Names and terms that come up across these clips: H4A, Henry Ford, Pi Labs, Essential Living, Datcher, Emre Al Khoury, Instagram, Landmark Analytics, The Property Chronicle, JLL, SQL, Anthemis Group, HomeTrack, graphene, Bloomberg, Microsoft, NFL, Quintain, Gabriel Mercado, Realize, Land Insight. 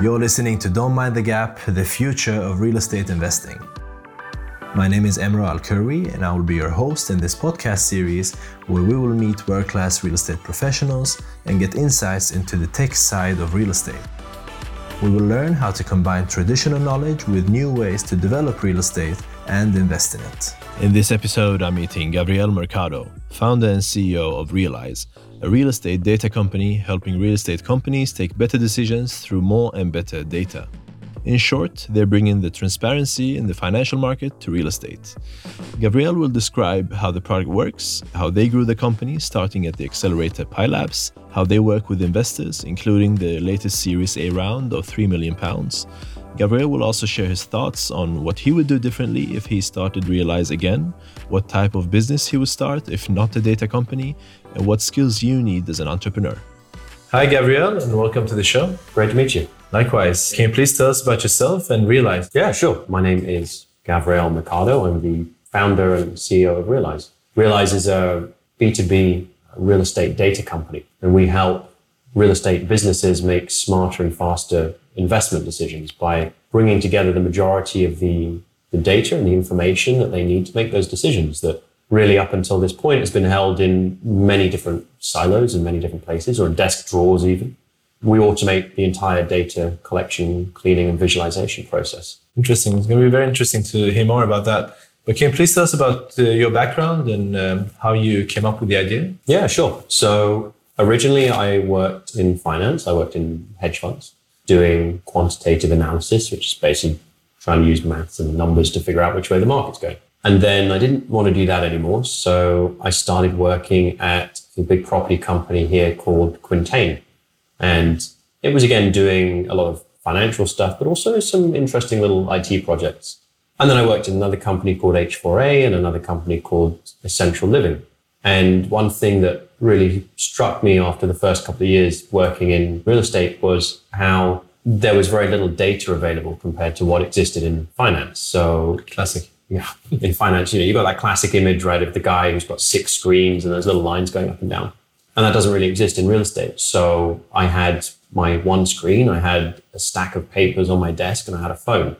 You're listening to Don't Mind the Gap, the future of real estate investing. My name is Emre Al Khoury, and I will be your host in this podcast series where we will meet world-class real estate professionals and get insights into the tech side of real estate. We will learn how to combine traditional knowledge with new ways to develop real estate and invest in it. In this episode, I'm meeting Gabriel Mercado, founder and CEO of Realize, a real estate data company helping real estate companies take better decisions through more and better data. In short, they're bringing the transparency in the financial market to real estate. Gabriel will describe how the product works, how they grew the company starting at the accelerator Pi Labs, how they work with investors, including the latest Series A round of £3 million. Gabriel will also share his thoughts on what he would do differently if he started Realize again, what type of business he would start if not a data company, and what skills you need as an entrepreneur. Hi, Gabriel, and welcome to the show. Great to meet you. Likewise. Can you please tell us about yourself and Realize? Yeah, sure. My name is Gabriel Mercado. I'm the founder and CEO of Realize. Realize is a B2B real estate data company, and we help real estate businesses make smarter and faster investment decisions by bringing together the majority of the data and the information that they need to make those decisions that really up until this point has been held in many different silos in many different places or desk drawers even. We automate the entire data collection, cleaning, and visualization process. Interesting. It's going to be very interesting to hear more about that. But can you please tell us about your background and how you came up with the idea? Yeah, sure. So originally I worked in finance. I worked in hedge funds doing quantitative analysis, which is basically trying to use maths and numbers to figure out which way the market's going. And then I didn't want to do that anymore. So I started working at a big property company here called Quintain. And it was, again, doing a lot of financial stuff, but also some interesting little IT projects. And then I worked in another company called H4A and another company called Essential Living. And one thing that really struck me after the first couple of years working in real estate was how there was very little data available compared to what existed in finance. So classic. Yeah. In finance, you've got that classic image, right, of the guy who's got six screens and those little lines going up and down. And that doesn't really exist in real estate. So I had my one screen, I had a stack of papers on my desk, and I had a phone.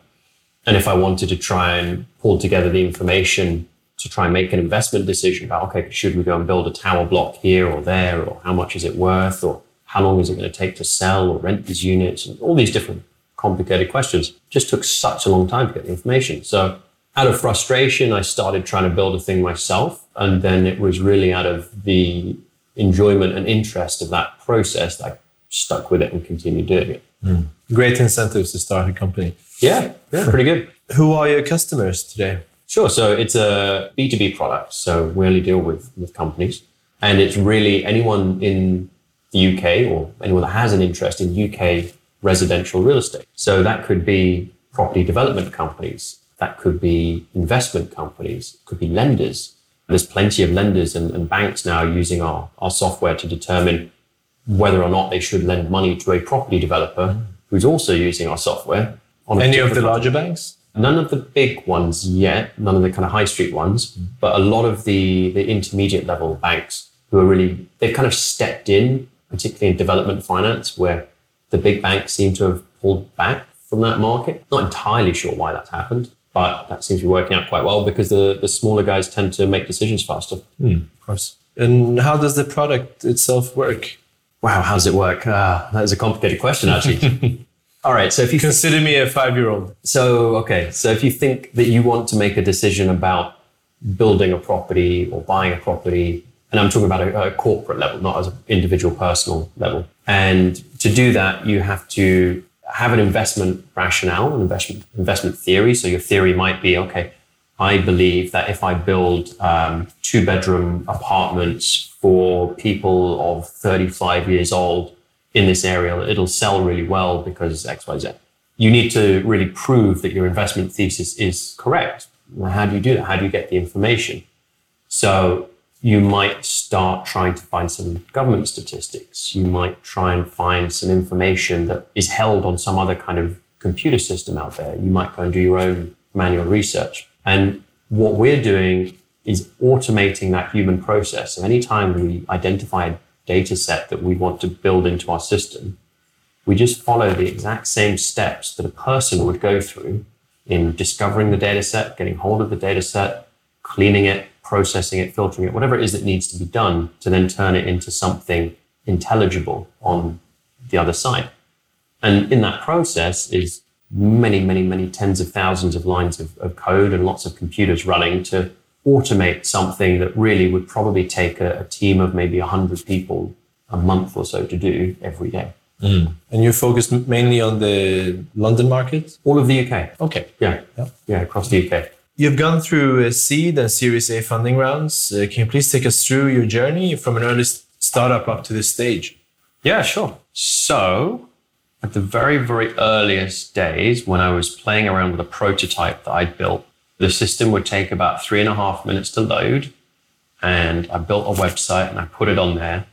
And if I wanted to try and pull together the information to try and make an investment decision about, okay, should we go and build a tower block here or there, or how much is it worth, or how long is it going to take to sell or rent these units, and all these different complicated questions, just took such a long time to get the information. So out of frustration, I started trying to build a thing myself. And then it was really out of the enjoyment and interest of that process that I stuck with it and continued doing it. Mm. Great incentives to start a company. Yeah, pretty good. Who are your customers today? Sure. So it's a B2B product. So we only deal with companies. And it's really anyone in the UK or anyone that has an interest in UK residential real estate. So that could be property development companies. That could be investment companies. Could be lenders. There's plenty of lenders and banks now using our software to determine whether or not they should lend money to a property developer who's also using our software. Any of the larger banks? None of the big ones yet, none of the kind of high street ones, but a lot of the intermediate level banks who are really, they've kind of stepped in, particularly in development finance, where the big banks seem to have pulled back from that market. Not entirely sure why that's happened. But that seems to be working out quite well because the smaller guys tend to make decisions faster. Mm, of course. And how does the product itself work? Wow, how does it work? That is a complicated question, actually. All right, so if you consider me a 5-year-old. So if you think that you want to make a decision about building a property or buying a property, and I'm talking about a corporate level, not as an individual personal level. And to do that, you have to have an investment rationale, an investment theory. So your theory might be, okay, I believe that if I build 2-bedroom apartments for people of 35 years old in this area, it'll sell really well because X, Y, Z. You need to really prove that your investment thesis is correct. How do you do that? How do you get the information? So you might start trying to find some government statistics. You might try and find some information that is held on some other kind of computer system out there. You might go and do your own manual research. And what we're doing is automating that human process. So anytime we identify a data set that we want to build into our system, We just follow the exact same steps that a person would go through in discovering the data set, getting hold of the data set, cleaning it, processing it, filtering it, whatever it is that needs to be done to then turn it into something intelligible on the other side. And in that process is many, many, many tens of thousands of lines of code and lots of computers running to automate something that really would probably take a team of maybe 100 people a month or so to do every day. Mm. And you're focused mainly on the London market? All of the UK. Okay. Yeah, across the UK. You've gone through seed and Series A funding rounds. Can you please take us through your journey from an early startup up to this stage? Yeah, sure. So at the very, very earliest days, when I was playing around with a prototype that I'd built, the system would take about 3.5 minutes to load. And I built a website and I put it on there.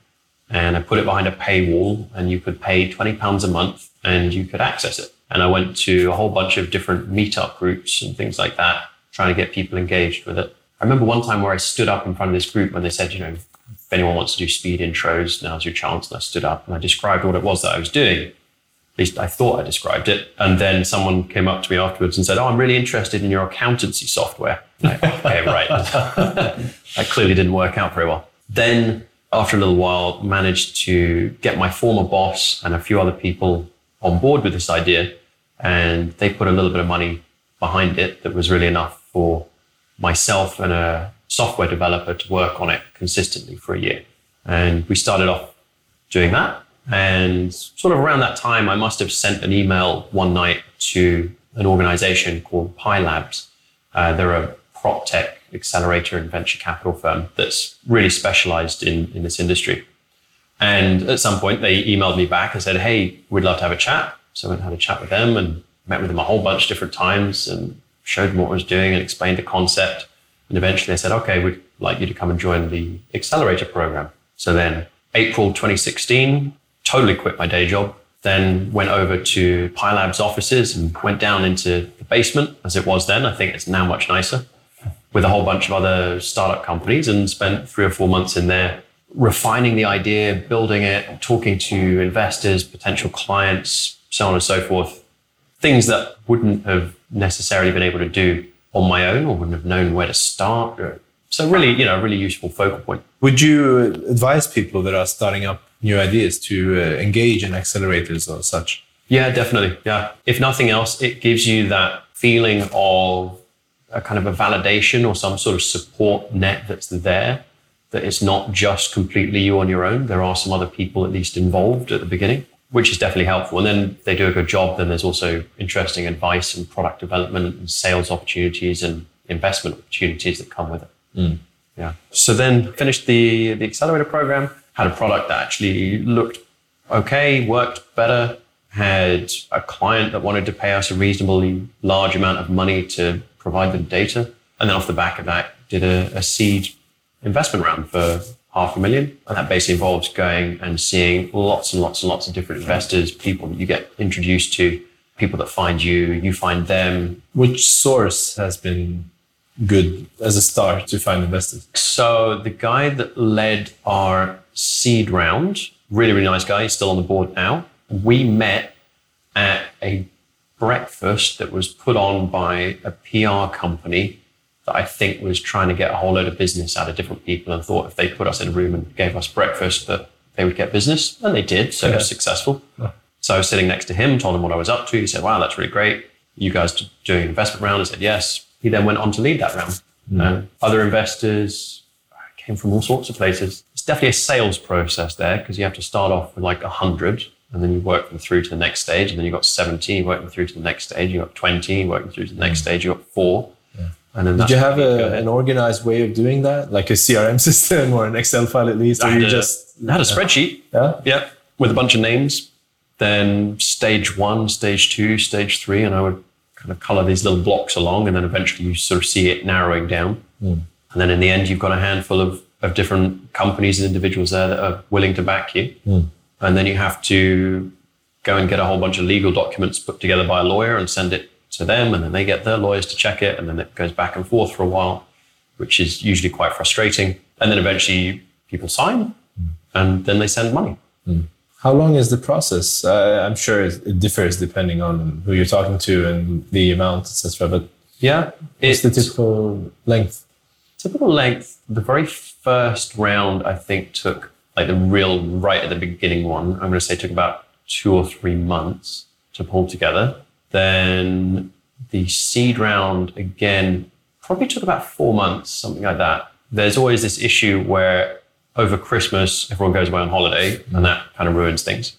And I put it behind a paywall and you could pay £20 a month and you could access it. And I went to a whole bunch of different meetup groups and things like that, trying to get people engaged with it. I remember one time where I stood up in front of this group and they said, you know, if anyone wants to do speed intros, now's your chance. And I stood up and I described what it was that I was doing. At least I thought I described it. And then someone came up to me afterwards and said, oh, I'm really interested in your accountancy software. Like, okay, right. That clearly didn't work out very well. Then after a little while, managed to get my former boss and a few other people on board with this idea. And they put a little bit of money behind it that was really enough for myself and a software developer to work on it consistently for a year. And we started off doing that. And sort of around that time, I must have sent an email one night to an organization called Pi Labs. They're a prop tech accelerator and venture capital firm that's really specialized in this industry. And at some point they emailed me back and said, hey, we'd love to have a chat. So I went and had a chat with them and met with them a whole bunch of different times and showed them what I was doing and explained the concept. And eventually they said, okay, we'd like you to come and join the accelerator program. So then April 2016, totally quit my day job, then went over to Pi Labs offices and went down into the basement as it was then. I think it's now much nicer, with a whole bunch of other startup companies, and spent 3 or 4 months in there refining the idea, building it, talking to investors, potential clients, so on and so forth. Things that wouldn't have necessarily been able to do on my own or wouldn't have known where to start. So really, you know, a really useful focal point. Would you advise people that are starting up new ideas to engage in accelerators or such? Yeah, definitely. Yeah. If nothing else, it gives you that feeling of a kind of a validation or some sort of support net that's there, that it's not just completely you on your own. There are some other people at least involved at the beginning, which is definitely helpful. And then if they do a good job, then there's also interesting advice and product development and sales opportunities and investment opportunities that come with it. Mm. Yeah. So then finished the accelerator program, had a product that actually looked okay, worked better, had a client that wanted to pay us a reasonably large amount of money to provide them data. And then off the back of that, did a seed investment round for $500,000. And that basically involves going and seeing lots and lots and lots of different investors, people that you get introduced to, people that find you, you find them. Which source has been good as a start to find investors? So the guy that led our seed round, really, really nice guy. He's still on the board now. We met at a breakfast that was put on by a PR company that I think was trying to get a whole load of business out of different people and thought if they put us in a room and gave us breakfast that they would get business, and they did, so it was successful. Yeah. So I was sitting next to him, told him what I was up to. He said, wow, that's really great. You guys doing an investment round? I said, yes. He then went on to lead that round. Mm-hmm. Other investors came from all sorts of places. It's definitely a sales process there because you have to start off with like 100. And then you work them through to the next stage. And then you've got 17 working through to the next stage. You've got 20 working through to the next stage. You've got 4. Yeah. And then did you have an organized way of doing that? Like a CRM system or an Excel file at least? I had a spreadsheet. Yeah. Yeah. With a bunch of names. Then stage 1, stage 2, stage 3. And I would kind of color these little blocks along. And then eventually you sort of see it narrowing down. Mm. And then in the end, you've got a handful of different companies and individuals there that are willing to back you. Mm. And then you have to go and get a whole bunch of legal documents put together by a lawyer and send it to them. And then they get their lawyers to check it. And then it goes back and forth for a while, which is usually quite frustrating. And then eventually people sign and then they send money. Mm. How long is the process? I'm sure it differs depending on who you're talking to and the amount, etc. But yeah, what's the typical length? Typical length, the very first round, I think, took, like the real right at the beginning one, I'm going to say took about 2 or 3 months to pull together. Then the seed round, again, probably took about 4 months, something like that. There's always this issue where over Christmas, everyone goes away on holiday, and that kind of ruins things.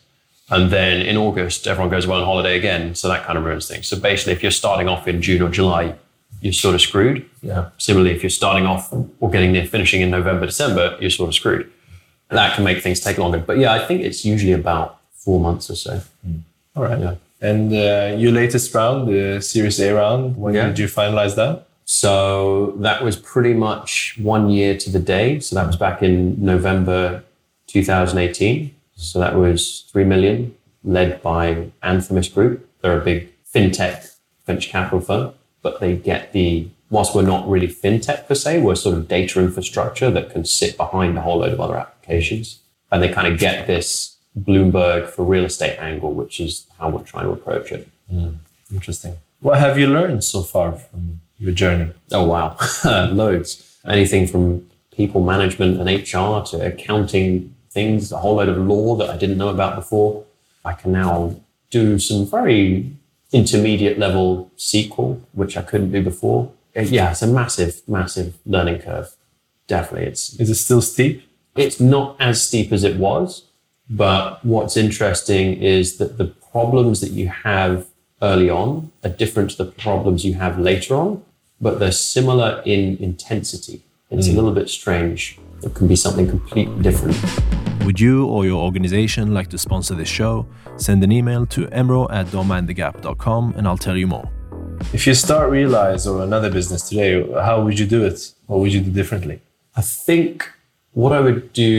And then in August, everyone goes away on holiday again, so that kind of ruins things. So basically, if you're starting off in June or July, you're sort of screwed. Yeah. Similarly, if you're starting off or getting near finishing in November, December, you're sort of screwed. And that can make things take longer. But yeah, I think it's usually about 4 months or so. Mm. All right. Yeah. And your latest round, the Series A round, when did you finalize that? So that was pretty much 1 year to the day. So that was back in November 2018. So that was 3 million, led by Anthemis Group. They're a big fintech venture capital firm, but they get the, whilst we're not really fintech per se, we're sort of data infrastructure that can sit behind a whole load of other applications. And they kind of get this Bloomberg for real estate angle, which is how we're trying to approach it. Mm, interesting. What have you learned so far from your journey? Oh, wow. Loads. Anything from people management and HR to accounting things, a whole load of law that I didn't know about before. I can now do some very intermediate level SQL, which I couldn't do before. Yeah, it's a massive, massive learning curve. Definitely. Is it still steep? It's not as steep as it was, but what's interesting is that the problems that you have early on are different to the problems you have later on, but they're similar in intensity. It's a little bit strange. It can be something completely different. Would you or your organization like to sponsor this show? Send an email to emro@don'tmindthegap.com and I'll tell you more. If you start Realize or another business today, how would you do it? What would you do differently? I think what I would do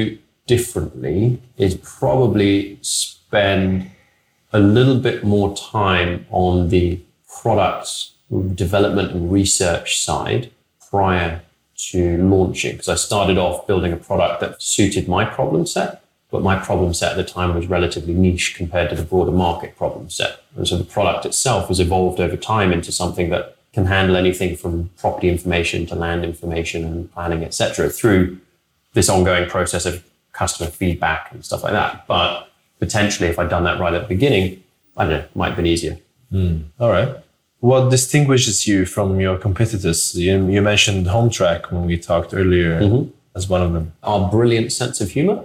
differently is probably spend a little bit more time on the product development and research side prior to launching, because I started off building a product that suited my problem set, but my problem set at the time was relatively niche compared to the broader market problem set. And so the product itself has evolved over time into something that can handle anything from property information to land information and planning, etc., through this ongoing process of customer feedback and stuff like that. But potentially, if I'd done that right at the beginning, I don't know, it might have been easier. Mm. All right. What distinguishes you from your competitors? You mentioned HomeTrack when we talked earlier as one of them. Our brilliant sense of humor.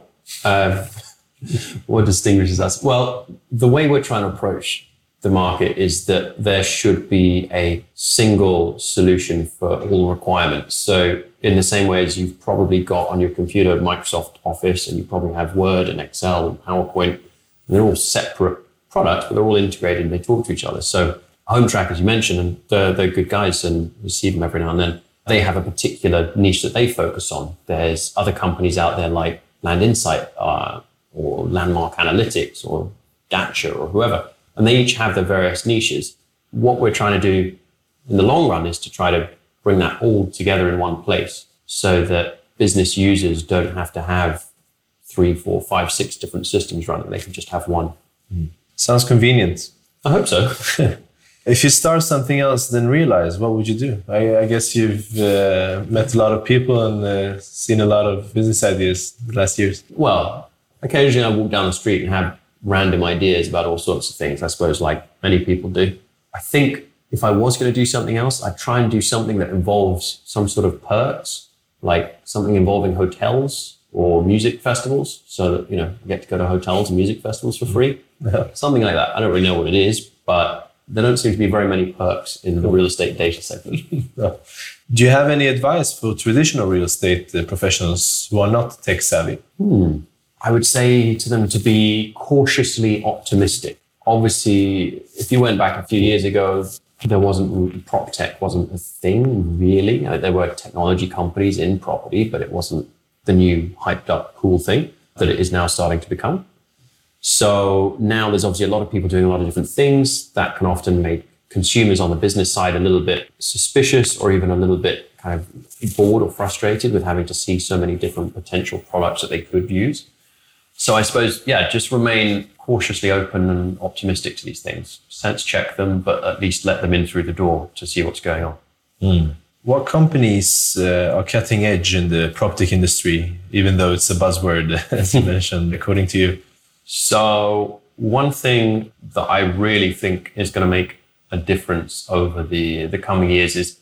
What distinguishes us? Well, the way we're trying to approach the market is that there should be a single solution for all requirements. So in the same way as you've probably got on your computer Microsoft Office, and you probably have Word and Excel and PowerPoint, and they're all separate products, but they're all integrated and they talk to each other. So HomeTrack, as you mentioned, and they're good guys and you see them every now and then, they have a particular niche that they focus on. There's other companies out there like Land Insight or Landmark Analytics or Datcher or whoever. And they each have their various niches. What we're trying to do in the long run is to try to bring that all together in one place so that business users don't have to have 3, 4, 5, 6 different systems running. They can just have one. Mm. Sounds convenient. I hope so. If you start something else, then Realize, what would you do? I guess you've met a lot of people and seen a lot of business ideas the last years. Well, occasionally I walk down the street and have random ideas about all sorts of things, I suppose, like many people do. I think if I was going to do something else, I'd try and do something that involves some sort of perks, like something involving hotels or music festivals, so that, you know, I get to go to hotels and music festivals for free. Something like that. I don't really know what it is, but there don't seem to be very many perks in the real estate data segment. No. Do you have any advice for traditional real estate professionals who are not tech savvy? I would say to them to be cautiously optimistic. Obviously, if you went back a few years ago, prop tech wasn't a thing really. There were technology companies in property, but it wasn't the new hyped up cool thing that it is now starting to become. So now there's obviously a lot of people doing a lot of different things that can often make consumers on the business side a little bit suspicious or even a little bit kind of bored or frustrated with having to see so many different potential products that they could use. So I suppose, yeah, just remain cautiously open and optimistic to these things. Sense check them, but at least let them in through the door to see what's going on. Mm. What companies are cutting edge in the PropTech industry, even though it's a buzzword, as you mentioned, according to you? So one thing that I really think is going to make a difference over the coming years is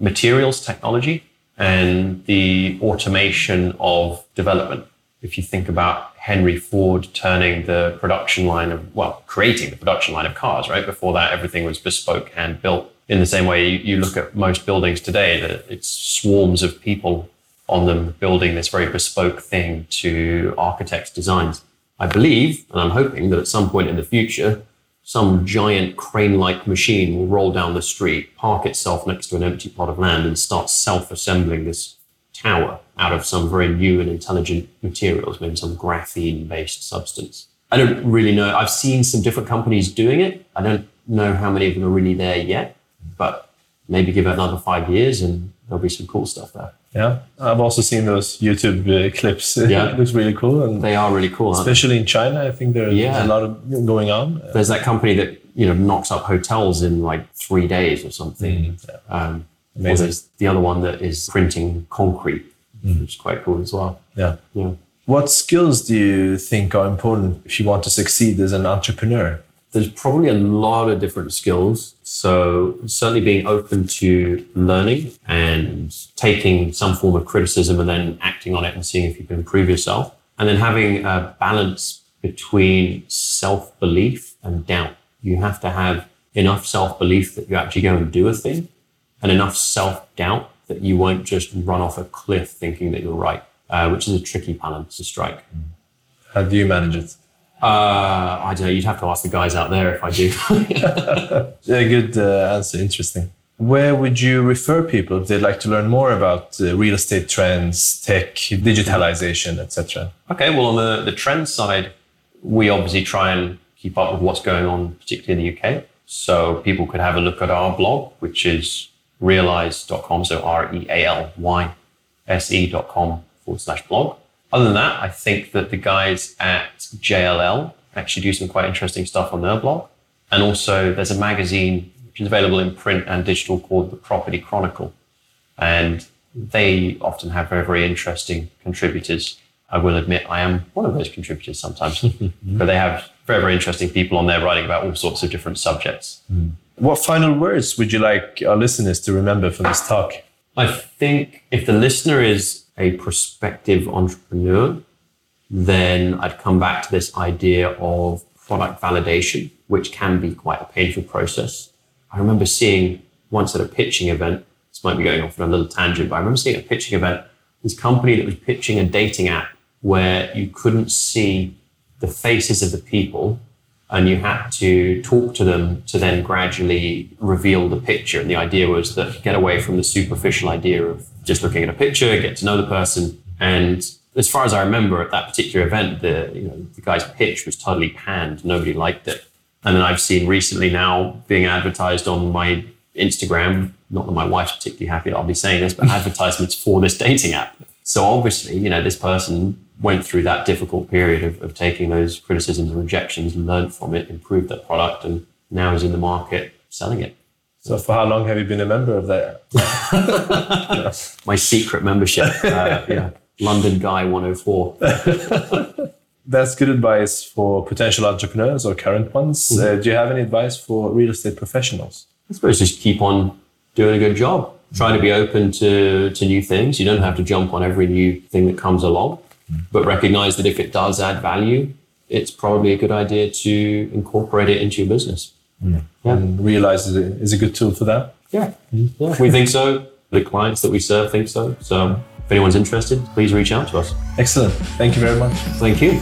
materials technology and the automation of development. If you think about Henry Ford turning the production line of, well, creating the production line of cars, right? Before that, everything was bespoke and built. In the same way, you look at most buildings today, that it's swarms of people on them building this very bespoke thing to architects' designs. I believe, and I'm hoping, that at some point in the future, some giant crane-like machine will roll down the street, park itself next to an empty plot of land, and start self-assembling this tower out of some very new and intelligent materials, maybe some graphene-based substance. I don't really know. I've seen some different companies doing it. I don't know how many of them are really there yet. But maybe give it another 5 years and there'll be some cool stuff there. Yeah, I've also seen those YouTube clips. Yeah. It looks really cool. And they are really cool, especially in China. I think there's a lot of going on. There's that company that, you know, knocks up hotels in like 3 days or something. Mm, yeah. Or there's the other one that is printing concrete, which is quite cool as well. Yeah. Yeah. What skills do you think are important if you want to succeed as an entrepreneur? There's probably a lot of different skills. So certainly being open to learning and taking some form of criticism and then acting on it and seeing if you can improve yourself. And then having a balance between self-belief and doubt. You have to have enough self-belief that you're actually going to do a thing and enough self-doubt that you won't just run off a cliff thinking that you're right, which is a tricky balance to strike. How do you manage it? I don't know. You'd have to ask the guys out there if I do. Yeah, good answer. Interesting. Where would you refer people if they'd like to learn more about real estate trends, tech, digitalization, etc.? Okay. Well, on the trend side, we obviously try and keep up with what's going on, particularly in the UK. So people could have a look at our blog, which is realize.com. So realyse.com/blog. Other than that, I think that the guys at JLL actually do some quite interesting stuff on their blog. And also there's a magazine which is available in print and digital called The Property Chronicle. And they often have very, very interesting contributors. I will admit I am one of those contributors sometimes. But they have very, very interesting people on there writing about all sorts of different subjects. Mm. What final words would you like our listeners to remember from this talk? I think if the listener is a prospective entrepreneur, then I'd come back to this idea of product validation, which can be quite a painful process. I remember seeing once at a pitching event, this might be going off on a little tangent, but I remember seeing at a pitching event, this company that was pitching a dating app where you couldn't see the faces of the people and you had to talk to them to then gradually reveal the picture. And the idea was that get away from the superficial idea of just looking at a picture, get to know the person. And as far as I remember at that particular event, the guy's pitch was totally panned. Nobody liked it. And then I've seen recently now being advertised on my Instagram, not that my wife's particularly happy that I'll be saying this, but advertisements for this dating app. So obviously, this person went through that difficult period of taking those criticisms and rejections, learned from it, improved their product, and now is in the market selling it. So for how long have you been a member of that? My secret membership. London Guy 104. That's good advice for potential entrepreneurs or current ones. Mm-hmm. Do you have any advice for real estate professionals? I suppose just keep on doing a good job. Try to be open to new things. You don't have to jump on every new thing that comes along, but recognize that if it does add value, it's probably a good idea to incorporate it into your business. Yeah. Yeah. And Realize is a good tool for that. Yeah. Yeah, we think so. The clients that we serve think so. So if anyone's interested, please reach out to us. Excellent. Thank you very much. Thank you.